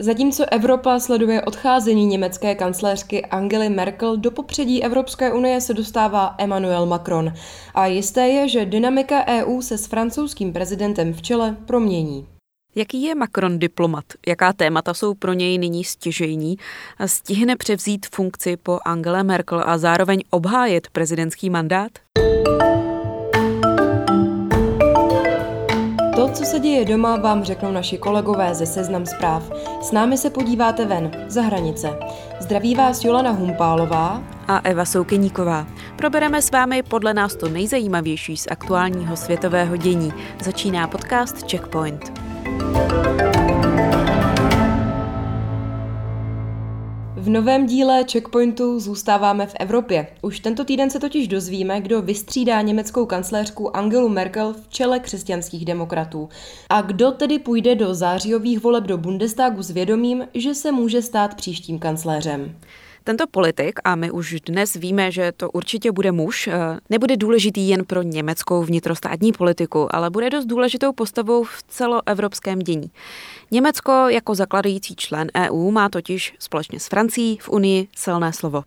Zatímco Evropa sleduje odcházení německé kancléřky Angely Merkel, do popředí Evropské unie se dostává Emmanuel Macron. A jisté je, že dynamika EU se s francouzským prezidentem v čele promění. Jaký je Macron diplomat? Jaká témata jsou pro něj nyní stěžejní? Stihne převzít funkci po Angele Merkel a zároveň obhájit prezidentský mandát? To, co se děje doma, vám řeknou naši kolegové ze Seznam zpráv. S námi se podíváte ven, za hranice. Zdraví vás Jolana Humpálová a Eva Soukyníková. Probereme s vámi podle nás to nejzajímavější z aktuálního světového dění. Začíná podcast Checkpoint. V novém díle Checkpointu zůstáváme v Evropě. Už tento týden se totiž dozvíme, kdo vystřídá německou kancléřku Angelu Merkel v čele křesťanských demokratů. A kdo tedy půjde do zářijových voleb do Bundestagu s vědomím, že se může stát příštím kancléřem. Tento politik, a my už dnes víme, že to určitě bude muž, nebude důležitý jen pro německou vnitrostátní politiku, ale bude dost důležitou postavou v celoevropském dění. Německo jako zakladající člen EU má totiž společně s Francií v Unii silné slovo.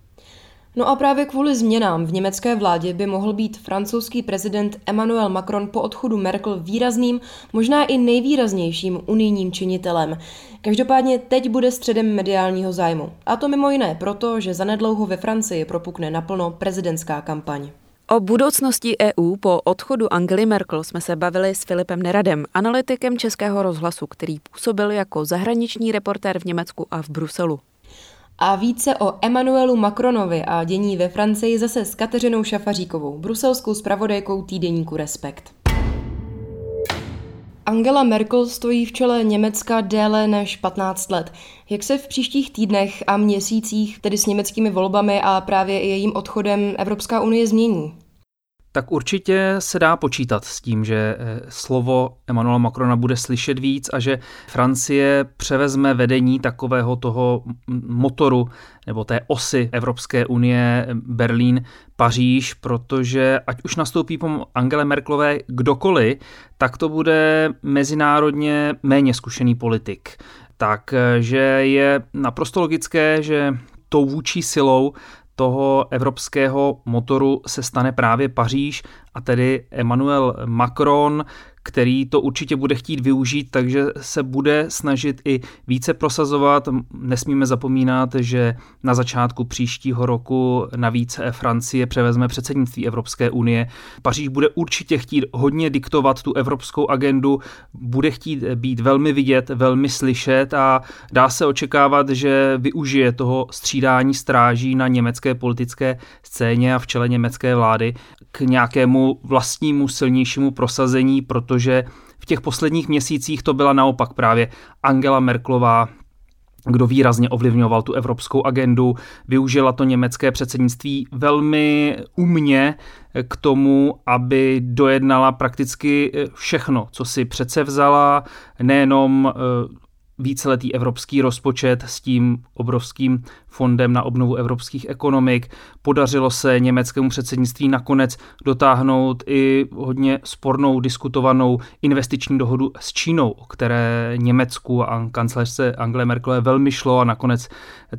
No a právě kvůli změnám v německé vládě by mohl být francouzský prezident Emmanuel Macron po odchodu Merkel výrazným, možná i nejvýraznějším unijním činitelem. Každopádně teď bude středem mediálního zájmu. A to mimo jiné proto, že zanedlouho ve Francii propukne naplno prezidentská kampaň. O budoucnosti EU po odchodu Angely Merkel jsme se bavili s Filipem Neradem, analytikem Českého rozhlasu, který působil jako zahraniční reportér v Německu a v Bruselu. A více o Emmanuelu Macronovi a dění ve Francii zase s Kateřinou Šafaříkovou, bruselskou zpravodajkou týdeníku Respekt. Angela Merkel stojí v čele Německa déle než 15 let. Jak se v příštích týdnech a měsících, tedy s německými volbami a právě i jejím odchodem, Evropská unie změní? Tak určitě se dá počítat s tím, že slovo Emmanuela Macrona bude slyšet víc a že Francie převezme vedení takového toho motoru nebo té osy Evropské unie, Berlín, Paříž, protože ať už nastoupí po Angele Merkelové kdokoliv, tak to bude mezinárodně méně zkušený politik. Takže je naprosto logické, že tou vůči silou toho evropského motoru se stane právě Paříž a tedy Emmanuel Macron, který to určitě bude chtít využít, takže se bude snažit i více prosazovat. Nesmíme zapomínat, že na začátku příštího roku navíc Francie převezme předsednictví Evropské unie. Paříž bude určitě chtít hodně diktovat tu evropskou agendu, bude chtít být velmi vidět, velmi slyšet a dá se očekávat, že využije toho střídání stráží na německé politické scéně a v čele německé vlády k nějakému vlastnímu silnějšímu prosazení, protože v těch posledních měsících to byla naopak právě Angela Merkelová, kdo výrazně ovlivňoval tu evropskou agendu, využila to německé předsednictví velmi umně k tomu, aby dojednala prakticky všechno, co si předsevzala, nejenom víceletý evropský rozpočet s tím obrovským fondem na obnovu evropských ekonomik. Podařilo se německému předsednictví nakonec dotáhnout i hodně spornou, diskutovanou investiční dohodu s Čínou, o které Německu a kancléřce Angele Merkelové velmi šlo a nakonec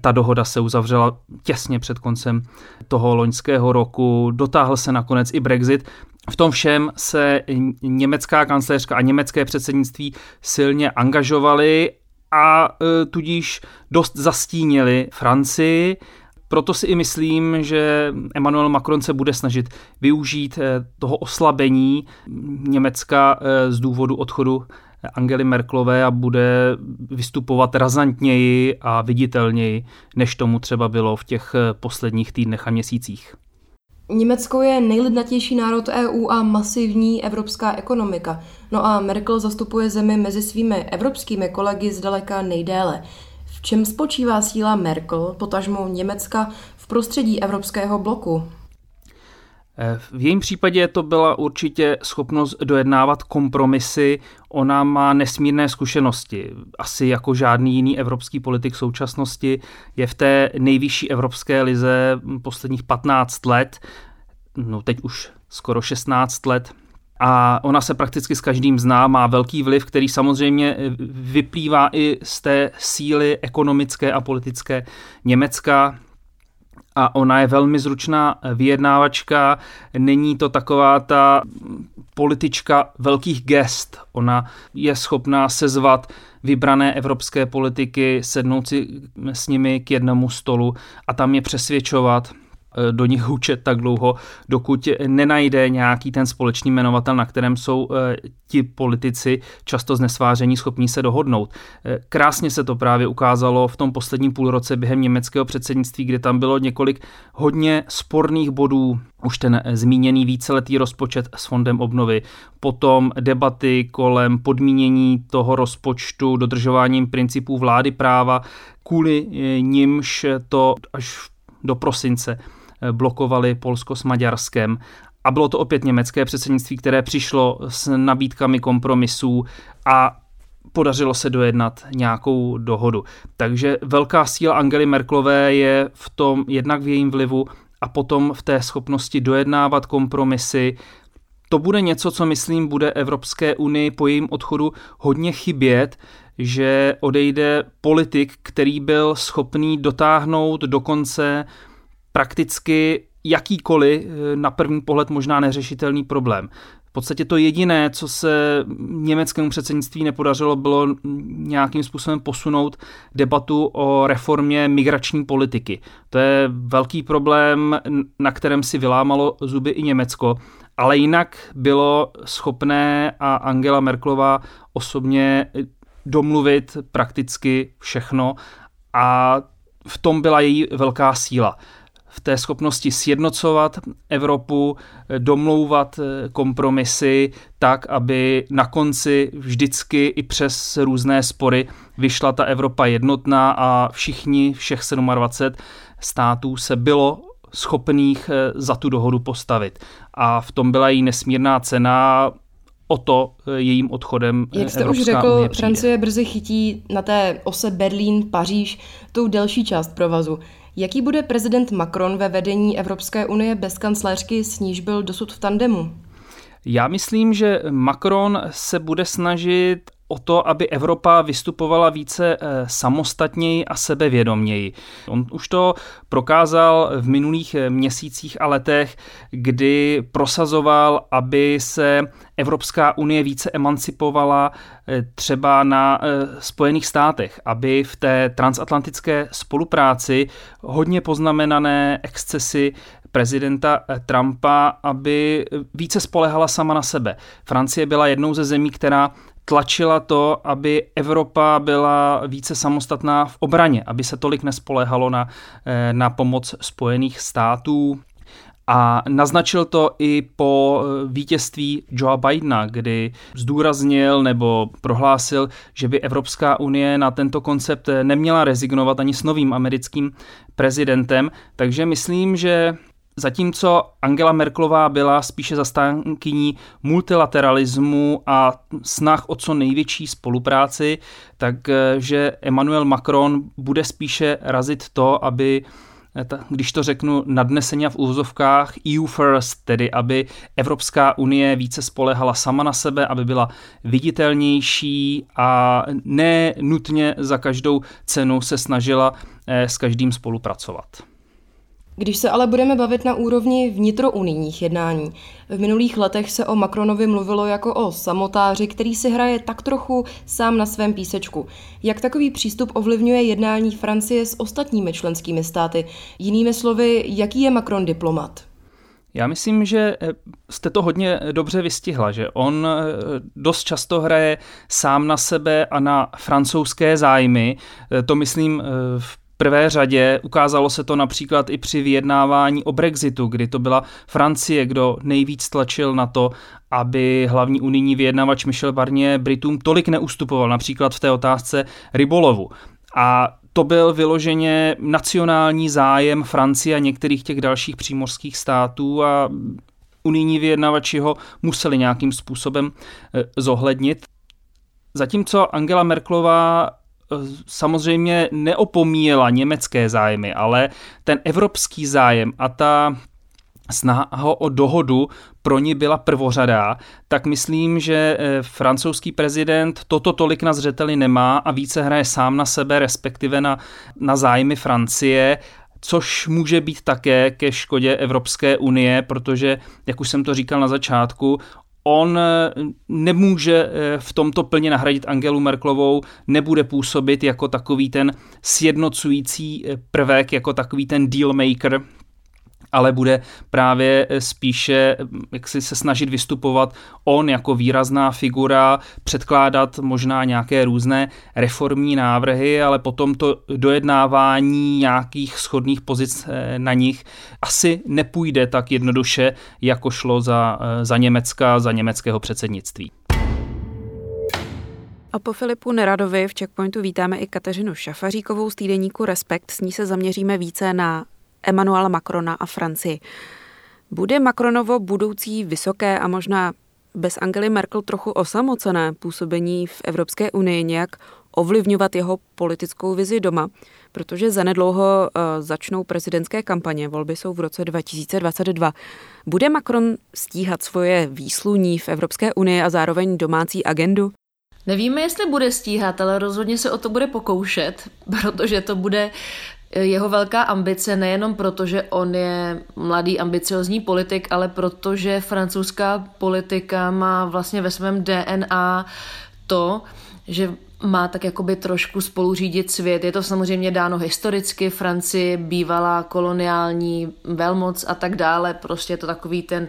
ta dohoda se uzavřela těsně před koncem toho loňského roku. Dotáhl se nakonec i Brexit. V tom všem se německá kancléřka a německé předsednictví silně angažovali a tudíž dost zastínili Francii. Proto si i myslím, že Emmanuel Macron se bude snažit využít toho oslabení Německa z důvodu odchodu Angely Merkelové a bude vystupovat razantněji a viditelněji, než tomu třeba bylo v těch posledních týdnech a měsících. Německo je nejlidnatější národ EU a masivní evropská ekonomika. No a Merkel zastupuje zemi mezi svými evropskými kolegy zdaleka nejdéle. V čem spočívá síla Merkel, potažmo Německa, v prostředí evropského bloku? V jejím případě to byla určitě schopnost dojednávat kompromisy. Ona má nesmírné zkušenosti. Asi jako žádný jiný evropský politik současnosti je v té nejvyšší evropské lize posledních 15 let, no teď už skoro 16 let. A ona se prakticky s každým zná, má velký vliv, který samozřejmě vyplývá i z té síly ekonomické a politické Německa. A ona je velmi zručná vyjednávačka, není to taková ta politička velkých gest. Ona je schopná sezvat vybrané evropské politiky, sednout si s nimi k jednomu stolu a tam je přesvědčovat, do nich hučet tak dlouho, dokud nenajde nějaký ten společný jmenovatel, na kterém jsou ti politici často znesváření schopní se dohodnout. Krásně se to právě ukázalo v tom posledním půlroce během německého předsednictví, kde tam bylo několik hodně sporných bodů, už ten zmíněný víceletý rozpočet s fondem obnovy, potom debaty kolem podmínění toho rozpočtu dodržováním principů vlády práva, kvůli nimž to až do prosince blokovali Polsko s Maďarskem. A bylo to opět německé předsednictví, které přišlo s nabídkami kompromisů a podařilo se dojednat nějakou dohodu. Takže velká síla Angely Merkelové je v tom jednak v jejím vlivu a potom v té schopnosti dojednávat kompromisy. To bude něco, co myslím bude Evropské unii po jejím odchodu hodně chybět, že odejde politik, který byl schopný dotáhnout do konce prakticky jakýkoliv na první pohled možná neřešitelný problém. V podstatě to jediné, co se německému předsednictví nepodařilo, bylo nějakým způsobem posunout debatu o reformě migrační politiky. To je velký problém, na kterém si vylámalo zuby i Německo, ale jinak bylo schopné a Angela Merkelová osobně domluvit prakticky všechno a v tom byla její velká síla. V té schopnosti sjednocovat Evropu, domlouvat kompromisy tak, aby na konci vždycky i přes různé spory vyšla ta Evropa jednotná a všichni, všech 27 států se bylo schopných za tu dohodu postavit. A v tom byla její nesmírná cena. O to jejím odchodem Evropská unie. Jak jste už řekl, Francie brzy chytí na té ose Berlín-Paříž tou delší část provazu. Jaký bude prezident Macron ve vedení Evropské unie bez kancléřky, s níž byl dosud v tandemu? Já myslím, že Macron se bude snažit o to, aby Evropa vystupovala více samostatněji a sebevědoměji. On už to prokázal v minulých měsících a letech, kdy prosazoval, aby se Evropská unie více emancipovala třeba na Spojených státech, aby v té transatlantické spolupráci hodně poznamenané excesy prezidenta Trumpa, aby více spoléhala sama na sebe. Francie byla jednou ze zemí, která tlačila to, aby Evropa byla více samostatná v obraně, aby se tolik nespoléhalo na pomoc Spojených států. A naznačil to i po vítězství Joea Bidena, kdy zdůraznil nebo prohlásil, že by Evropská unie na tento koncept neměla rezignovat ani s novým americkým prezidentem. Takže myslím, že zatímco Angela Merkelová byla spíše zastánkyní multilateralismu a snah o co největší spolupráci, takže Emmanuel Macron bude spíše razit to, aby, když to řeknu nadneseně v úvozovkách, EU first, tedy aby Evropská unie více spoléhala sama na sebe, aby byla viditelnější a ne nutně za každou cenu se snažila s každým spolupracovat. Když se ale budeme bavit na úrovni vnitrounijních jednání, v minulých letech se o Macronovi mluvilo jako o samotáři, který si hraje tak trochu sám na svém písečku. Jak takový přístup ovlivňuje jednání Francie s ostatními členskými státy? Jinými slovy, jaký je Macron diplomat? Já myslím, že jste to hodně dobře vystihla, že on dost často hraje sám na sebe a na francouzské zájmy. To myslím v prvé řadě, ukázalo se to například i při vyjednávání o Brexitu, kdy to byla Francie, kdo nejvíc tlačil na to, aby hlavní unijní vyjednavač Michel Barnier Britům tolik neustupoval, například v té otázce rybolovu. A to byl vyloženě nacionální zájem Francie a některých těch dalších přímořských států a unijní vyjednavači ho museli nějakým způsobem zohlednit. Zatímco Angela Merkelová samozřejmě neopomíjela německé zájmy, ale ten evropský zájem a ta snaha o dohodu pro ní byla prvořadá, tak myslím, že francouzský prezident toto tolik na zřeteli nemá a více hraje sám na sebe, respektive na zájmy Francie, což může být také ke škodě Evropské unie, protože, jak už jsem to říkal na začátku, on nemůže v tomto plně nahradit Angelu Merkelovou, nebude působit jako takový ten sjednocující prvek, jako takový ten dealmaker, ale bude právě spíše jaksi se snažit vystupovat on jako výrazná figura, předkládat možná nějaké různé reformní návrhy, ale potom to dojednávání nějakých shodných pozic na nich asi nepůjde tak jednoduše, jako šlo za Německa, za německého předsednictví. A po Filipu Neradovi v Checkpointu vítáme i Kateřinu Šafaříkovou z týdeníku Respekt. S ní se zaměříme více na Emmanuela Macrona a Francii. Bude Macronovo budoucí vysoké a možná bez Angely Merkel trochu osamocené působení v Evropské unii nějak ovlivňovat jeho politickou vizi doma, protože zanedlouho začnou prezidentské kampaně, volby jsou v roce 2022. Bude Macron stíhat svoje výsluní v Evropské unii a zároveň domácí agendu? Nevíme, jestli bude stíhat, ale rozhodně se o to bude pokoušet, protože to bude jeho velká ambice, nejenom proto, že on je mladý, ambiciozní politik, ale protože francouzská politika má vlastně ve svém DNA to, že má tak jakoby trošku spoluřídit svět. Je to samozřejmě dáno historicky, Francie bývalá koloniální velmoc a tak dále. Prostě je to takový ten,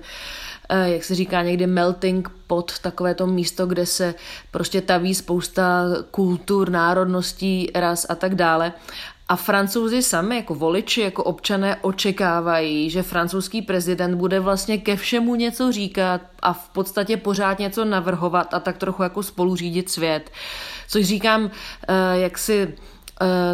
jak se říká někdy, melting pot, takové to místo, kde se prostě taví spousta kultur, národností, ras a tak dále. A Francouzi sami, jako voliči, jako občané, očekávají, že francouzský prezident bude vlastně ke všemu něco říkat a v podstatě pořád něco navrhovat a tak trochu jako spoluřídit svět. Což říkám, jaksi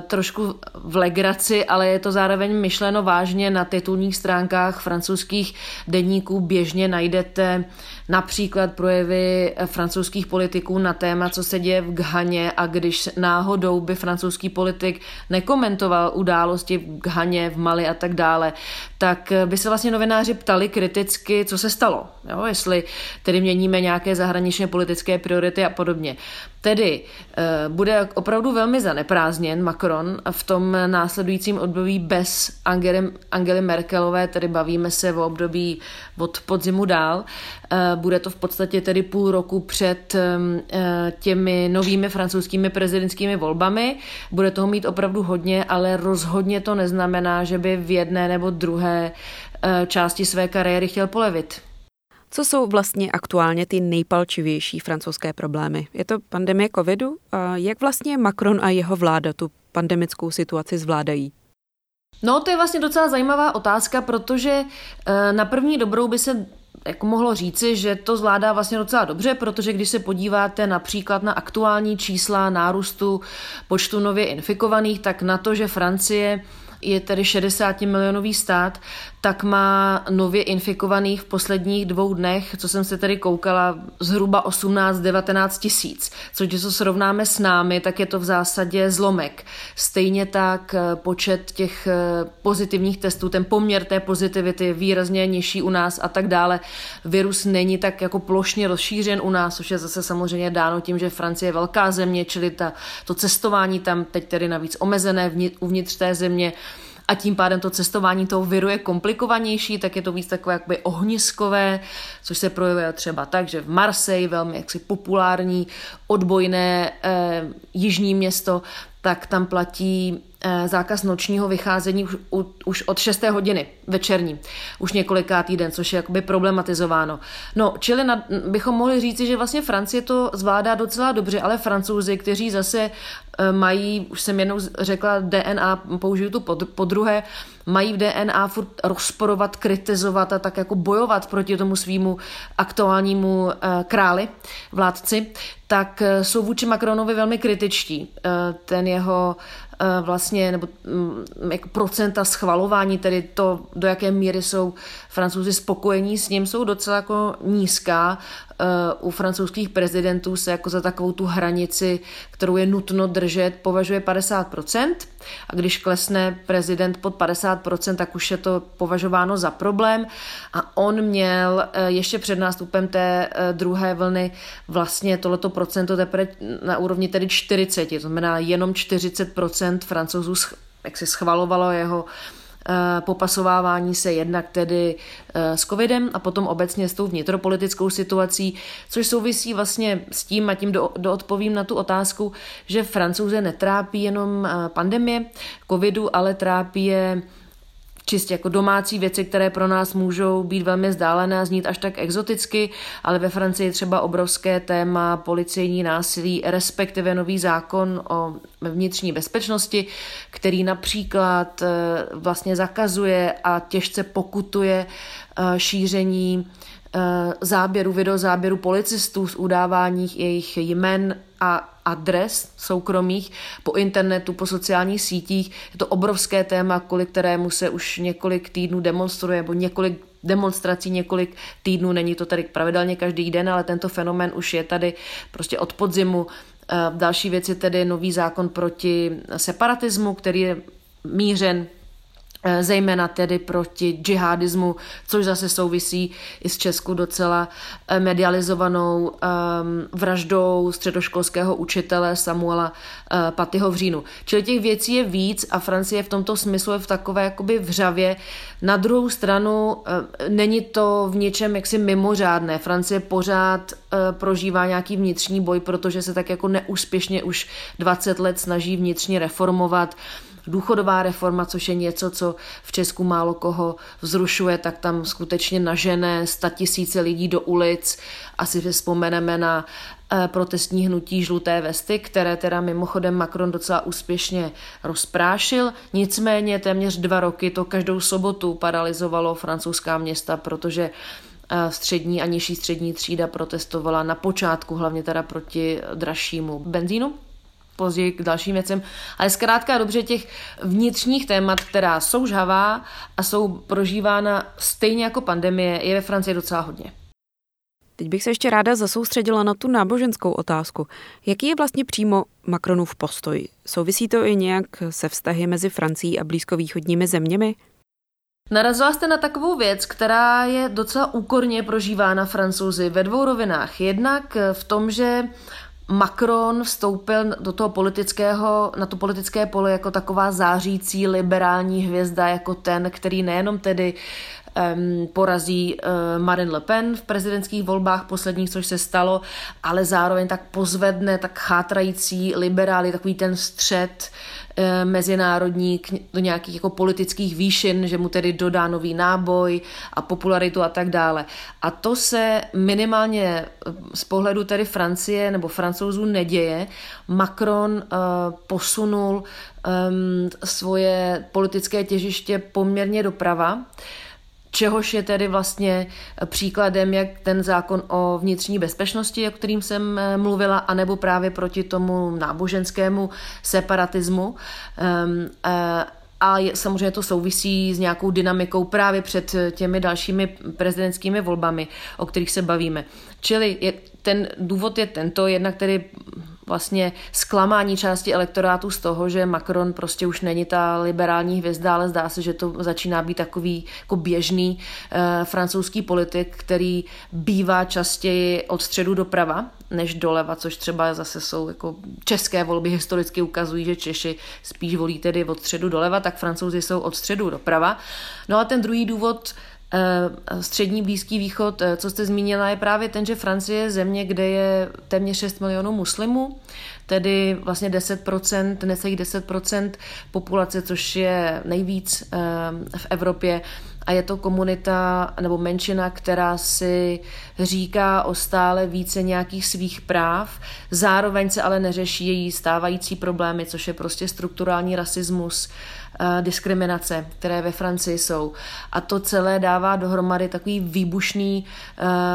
trošku v legraci, ale je to zároveň myšleno vážně. Na titulních stránkách francouzských deníků běžně najdete například projevy francouzských politiků na téma, co se děje v Ghaně, a když náhodou by francouzský politik nekomentoval události v Ghaně, v Mali a tak dále, tak by se vlastně novináři ptali kriticky, co se stalo, jo? Jestli tedy měníme nějaké zahraničně politické priority a podobně. Tedy bude opravdu velmi zaneprázdněn Macron v tom následujícím období bez Angely Merkelové, tedy bavíme se o období od podzimu dál. Bude to v podstatě tedy půl roku před těmi novými francouzskými prezidentskými volbami. Bude toho mít opravdu hodně, ale rozhodně to neznamená, že by v jedné nebo druhé části své kariéry chtěl polevit. Co jsou vlastně aktuálně ty nejpalčivější francouzské problémy? Je to pandemie covidu? A jak vlastně Macron a jeho vláda tu pandemickou situaci zvládají? No, to je vlastně docela zajímavá otázka, protože na první dobrou by se jako mohlo říci, že to zvládá vlastně docela dobře, protože když se podíváte například na aktuální čísla nárůstu počtu nově infikovaných, tak na to, že Francie je tedy 60-milionový stát, tak má nově infikovaných v posledních 2 dnech, co jsem se tedy koukala, zhruba 18-19 tisíc. Což to srovnáme s námi, tak je to v zásadě zlomek. Stejně tak počet těch pozitivních testů, ten poměr té pozitivity je výrazně nižší u nás a tak dále. Virus není tak jako plošně rozšířen u nás, což je zase samozřejmě dáno tím, že Francie je velká země, čili to cestování tam teď tedy navíc omezené uvnitř té země, a tím pádem to cestování toho viru je komplikovanější, tak je to víc takové jakoby ohniskové, což se projevuje třeba tak, že v Marseille, velmi jaksi populární, odbojné jižní město, tak tam platí zákaz nočního vycházení už od 6. hodiny večerní, už několikátý den, což je jakoby problematizováno. No, čili bychom mohli říci, že vlastně Francie to zvládá docela dobře, ale Francouzi, kteří zase mají, už jsem jednou řekla DNA, použiju tu podruhé, mají v DNA furt rozporovat, kritizovat a tak jako bojovat proti tomu svýmu aktuálnímu králi, vládci, tak jsou vůči Macronovi velmi kritičtí. Ten jeho vlastně, nebo jako procenta schvalování, tedy to, do jaké míry jsou Francouzi spokojení s ním, jsou docela jako nízká. U francouzských prezidentů se jako za takovou tu hranici, kterou je nutno držet, považuje 50%. A když klesne prezident pod 50%, tak už je to považováno za problém. A on měl ještě před nástupem té druhé vlny vlastně tohleto procento teprve na úrovni tedy 40. To znamená jenom 40% Francouzů jak se schvalovalo jeho popasovávání se jednak tedy s covidem a potom obecně s tou vnitropolitickou situací, což souvisí vlastně s tím, a tím doodpovím na tu otázku, že Francouze netrápí jenom pandemie covidu, ale trápí je čistě jako domácí věci, které pro nás můžou být velmi vzdálené a znít až tak exoticky, ale ve Francii třeba obrovské téma policejní násilí, respektive nový zákon o vnitřní bezpečnosti, který například vlastně zakazuje a těžce pokutuje šíření záběru, videozáběru policistů z udávání jejich jmen a adres soukromých po internetu, po sociálních sítích. Je to obrovské téma, kvůli kterému se už několik týdnů demonstruje, nebo několik demonstrací, několik týdnů. Není to tady pravidelně každý den, ale tento fenomén už je tady prostě od podzimu. Další věc je tedy nový zákon proti separatismu, který je mířen zejména tedy proti džihadismu, což zase souvisí i s Českou docela medializovanou vraždou středoškolského učitele Samuela Pattyho v říjnu. Čili těch věcí je víc a Francie v tomto smyslu je v takové jakoby vřavě. Na druhou stranu není to v něčem jaksi mimořádné. Francie pořád prožívá nějaký vnitřní boj, protože se tak jako neúspěšně už 20 let snaží vnitřně reformovat. Důchodová reforma, což je něco, co v Česku málo koho vzrušuje, tak tam skutečně nažené statisíce lidí do ulic. Asi si vzpomeneme na protestní hnutí žluté vesty, které teda mimochodem Macron docela úspěšně rozprášil. Nicméně téměř 2 roky to každou sobotu paralyzovalo francouzská města, protože střední a nižší střední třída protestovala na počátku, hlavně teda proti dražšímu benzínu. Později k dalším věcem, ale zkrátka dobře těch vnitřních témat, která jsou žhavá a jsou prožívána stejně jako pandemie, je ve Francii docela hodně. Teď bych se ještě ráda zasoustředila na tu náboženskou otázku. Jaký je vlastně přímo Macronův postoj? Souvisí to i nějak se vztahy mezi Francií a blízkovýchodními zeměmi? Narazila jste na takovou věc, která je docela úkorně prožívána Francouzi ve 2 rovinách. Jednak v tom, že Macron vstoupil do toho politického, na to politické pole jako taková zářící liberální hvězda, jako ten, který nejenom tedy porazí Marine Le Pen v prezidentských volbách posledních, což se stalo, ale zároveň tak pozvedne, tak chátrající liberály, takový ten střed mezinárodní do nějakých jako politických výšin, že mu tedy dodá nový náboj a popularitu a tak dále. A to se minimálně z pohledu tedy Francie nebo Francouzů neděje. Macron posunul svoje politické těžiště poměrně doprava, čehož je tedy vlastně příkladem, jak ten zákon o vnitřní bezpečnosti, o kterým jsem mluvila, anebo právě proti tomu náboženskému separatismu. A samozřejmě to souvisí s nějakou dynamikou právě před těmi dalšími prezidentskými volbami, o kterých se bavíme. Čili ten důvod je tento, jednak tedy vlastně zklamání části elektorátu z toho, že Macron prostě už není ta liberální hvězda, ale zdá se, že to začíná být takový jako běžný francouzský politik, který bývá častěji od středu doprava než doleva, což třeba zase jsou jako české volby historicky ukazují, že Češi spíš volí tedy od středu doleva, tak Francouzi jsou od středu doprava. No a ten druhý důvod, střední Blízký východ, co jste zmínila, je právě ten, že Francie je země, kde je téměř 6 milionů muslimů, tedy vlastně 10%, necelých 10% populace, což je nejvíc v Evropě. A je to komunita nebo menšina, která si říká o stále více nějakých svých práv, zároveň se ale neřeší její stávající problémy, což je prostě strukturální rasismus diskriminace, které ve Francii jsou. A to celé dává dohromady takový výbušný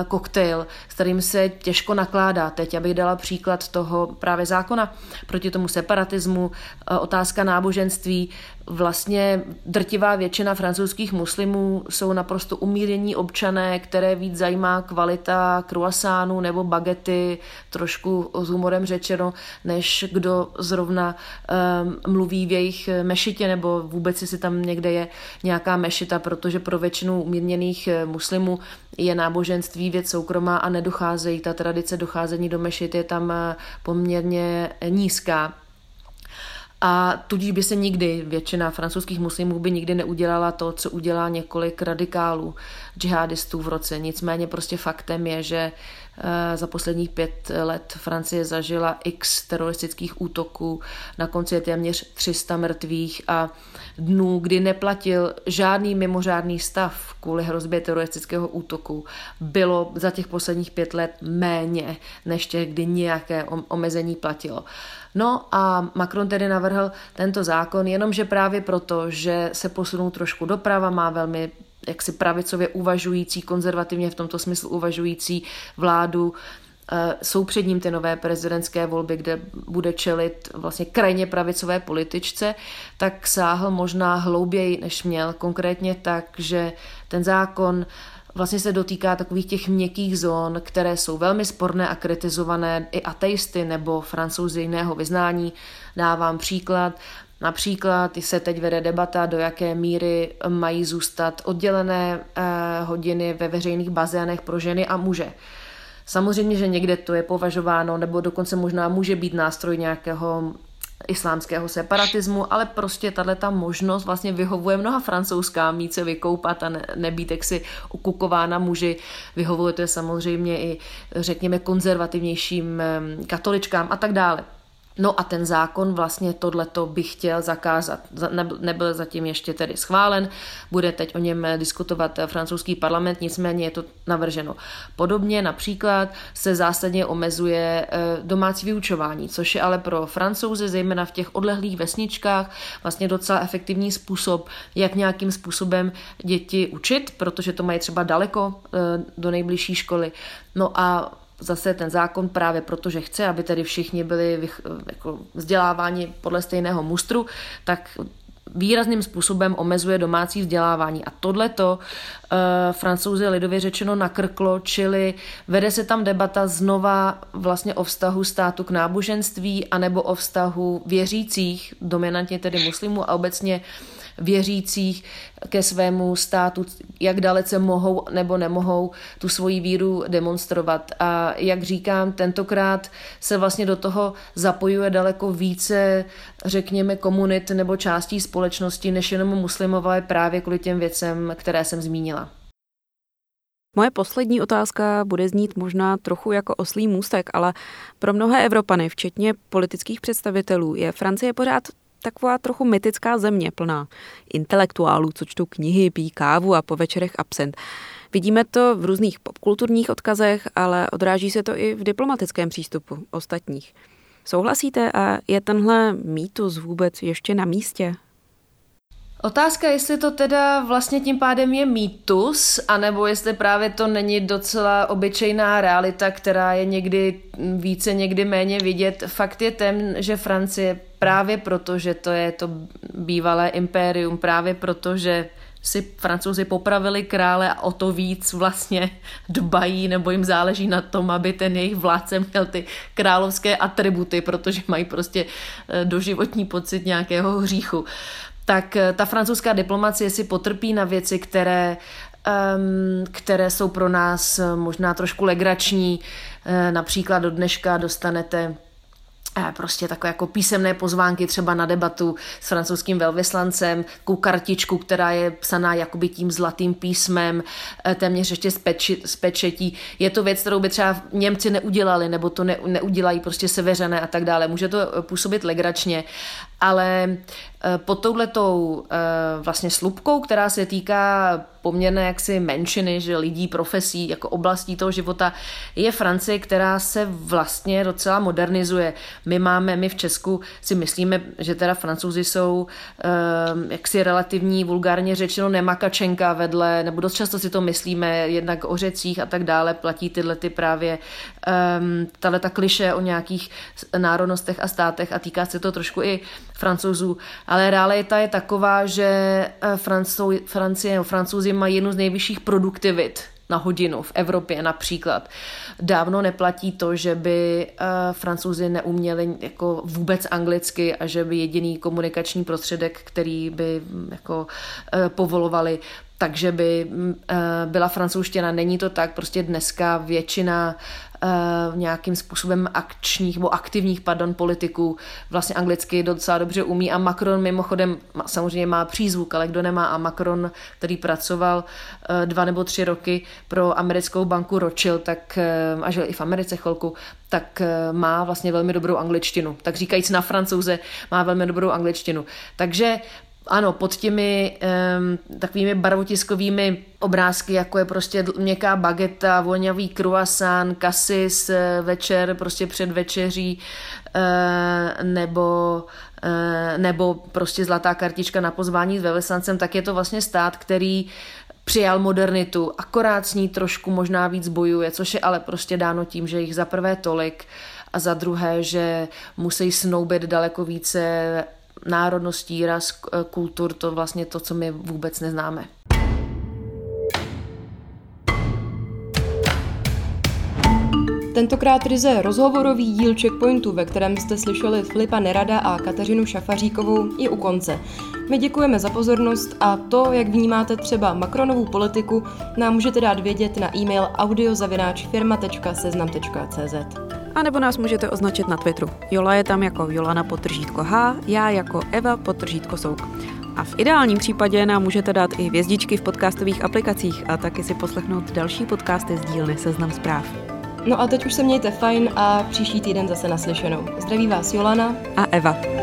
koktejl, s kterým se těžko nakládá. Teď, abych dala příklad toho právě zákona proti tomu separatismu, otázka náboženství. Vlastně drtivá většina francouzských muslimů jsou naprosto umírnění občané, které víc zajímá kvalita kruasánů nebo bagety, trošku s humorem řečeno, než kdo zrovna mluví v jejich mešitě nebo vůbec jestli tam někde je nějaká mešita, protože pro většinu umírněných muslimů je náboženství věc soukromá a nedocházejí. Ta tradice docházení do mešit je tam poměrně nízká. A tudíž by se nikdy, většina francouzských muslimů by nikdy neudělala to, co udělá několik radikálů, džihadistů v roce. Nicméně prostě faktem je, že za posledních 5 let Francie zažila x teroristických útoků, na konci je téměř 300 mrtvých a dnů, kdy neplatil žádný mimořádný stav kvůli hrozbě teroristického útoku, bylo za těch posledních 5 let méně, než těch, kdy nějaké omezení platilo. No a Macron tedy navrhl tento zákon, jenomže právě proto, že se posunul trošku doprava, má velmi jaksi pravicově uvažující, konzervativně v tomto smyslu uvažující vládu. Jsou před ním ty nové prezidentské volby, kde bude čelit vlastně krajně pravicové političce, tak sáhl možná hlouběji, než měl, konkrétně tak, že ten zákon vlastně se dotýká takových těch měkkých zón, které jsou velmi sporné a kritizované i ateisty nebo Francouzi jiného vyznání. Dávám příklad. Například se teď vede debata, do jaké míry mají zůstat oddělené hodiny ve veřejných bazénech pro ženy a muže. Samozřejmě, že někde to je považováno, nebo dokonce možná může být nástroj nějakého islámského separatismu, ale prostě tato možnost vlastně vyhovuje mnoha francouzskám mít se vykoupat a nebýt jaksi ukukována muži. Vyhovuje to je samozřejmě i, řekněme, konzervativnějším katoličkám a tak dále. No a ten zákon vlastně tohleto by chtěl zakázat. Nebyl zatím ještě tedy schválen, bude teď o něm diskutovat francouzský parlament, nicméně je to navrženo. Podobně například se zásadně omezuje domácí vyučování, což je ale pro Francouze, zejména v těch odlehlých vesničkách, vlastně docela efektivní způsob, jak nějakým způsobem děti učit, protože to mají třeba daleko do nejbližší školy. No a zase ten zákon právě protože chce, aby tedy všichni byli jako vzděláváni podle stejného mustru, tak výrazným způsobem omezuje domácí vzdělávání. A tohleto Francouzi lidově řečeno nakrklo, čili vede se tam debata znova vlastně o vztahu státu k náboženství anebo o vztahu věřících, dominantně tedy muslimů a obecně věřících ke svému státu, jak dalece mohou nebo nemohou tu svoji víru demonstrovat. A jak říkám, tentokrát se vlastně do toho zapojuje daleko více, řekněme, komunit nebo částí společnosti, než jenom muslimové právě kvůli těm věcem, které jsem zmínila. Moje poslední otázka bude znít možná trochu jako oslí můstek, ale pro mnohé Evropany, včetně politických představitelů, je Francie pořád taková trochu mytická země, plná intelektuálů, co čtou knihy, pijí kávu a po večerech absent. Vidíme to v různých popkulturních odkazech, ale odráží se to i v diplomatickém přístupu ostatních. Souhlasíte a je tenhle mýtus vůbec ještě na místě? Otázka, jestli to teda vlastně tím pádem je mýtus, anebo jestli právě to není docela obyčejná realita, která je někdy více, někdy méně vidět. Fakt je ten, že Francie právě proto, že to je to bývalé impérium, právě proto, že si Francouzi popravili krále a o to víc vlastně dbají nebo jim záleží na tom, aby ten jejich vládce měl ty královské atributy, protože mají prostě doživotní pocit nějakého hříchu. Tak ta francouzská diplomacie si potrpí na věci, které jsou pro nás možná trošku legrační. Například do dneška dostanete prostě takové jako písemné pozvánky třeba na debatu s francouzským velvyslancem, takovou kartičku, která je psaná jakoby tím zlatým písmem, téměř ještě z pečetí. Je to věc, kterou by třeba Němci neudělali, nebo to neudělají prostě Seveřané a tak dále. Může to působit legračně, ale Pod touhletou vlastně slupkou, která se týká poměrné jaksi menšiny, že lidí, profesí, jako oblastí toho života, je Francie, která se vlastně docela modernizuje. My v Česku si myslíme, že teda Francouzi jsou jaksi relativní, vulgárně řečeno, nemakačenka vedle, nebo dost často si to myslíme, jednak o Řecích a tak dále, platí tyhle ty právě tato kliše o nějakých národnostech a státech a týká se to trošku i Francouzů, ale realita je taková, že Francouzi mají jednu z nejvyšších produktivit na hodinu v Evropě například. Dávno neplatí to, že by Francouzi neuměli jako vůbec anglicky a že by jediný komunikační prostředek, který by jako povolovali, takže by byla francouzština. Není to tak, prostě dneska většina nějakým způsobem aktivních politiků vlastně anglicky docela dobře umí a Macron mimochodem samozřejmě má přízvuk, ale kdo nemá, a Macron, který pracoval 2 nebo 3 roky pro americkou banku Rothschild, tak a žil i v Americe chvilku, tak má vlastně velmi dobrou angličtinu. Tak říkajíc na Francouze, má velmi dobrou angličtinu. Takže ano, pod těmi takovými barvotiskovými obrázky, jako je prostě měkká bageta, voňavý kruasán, kasis večer, prostě před večeří, nebo prostě zlatá kartička na pozvání s velvyslancem, tak je to vlastně stát, který přijal modernitu, akorát s ní trošku možná víc bojuje, což je ale prostě dáno tím, že jich za prvé tolik a za druhé, že musí snoubit daleko více národností, ras, kultur, to vlastně to, co my vůbec neznáme. Tentokrát ryze rozhovorový díl Checkpointu, ve kterém jste slyšeli Filipa Nerada a Kateřinu Šafaříkovou, je u konce. My děkujeme za pozornost a to, jak vnímáte třeba Macronovu politiku, nám můžete dát vědět na e-mail audio@firma.seznam.cz. A nebo nás můžete označit na Twitteru. Jola je tam jako Jolana_H, já jako Eva_Souk. A v ideálním případě nám můžete dát i hvězdičky v podcastových aplikacích a taky si poslechnout další podcasty z dílny Seznam zpráv. No a teď už se mějte fajn a příští týden zase naslyšenou. Zdraví vás Jolana a Eva.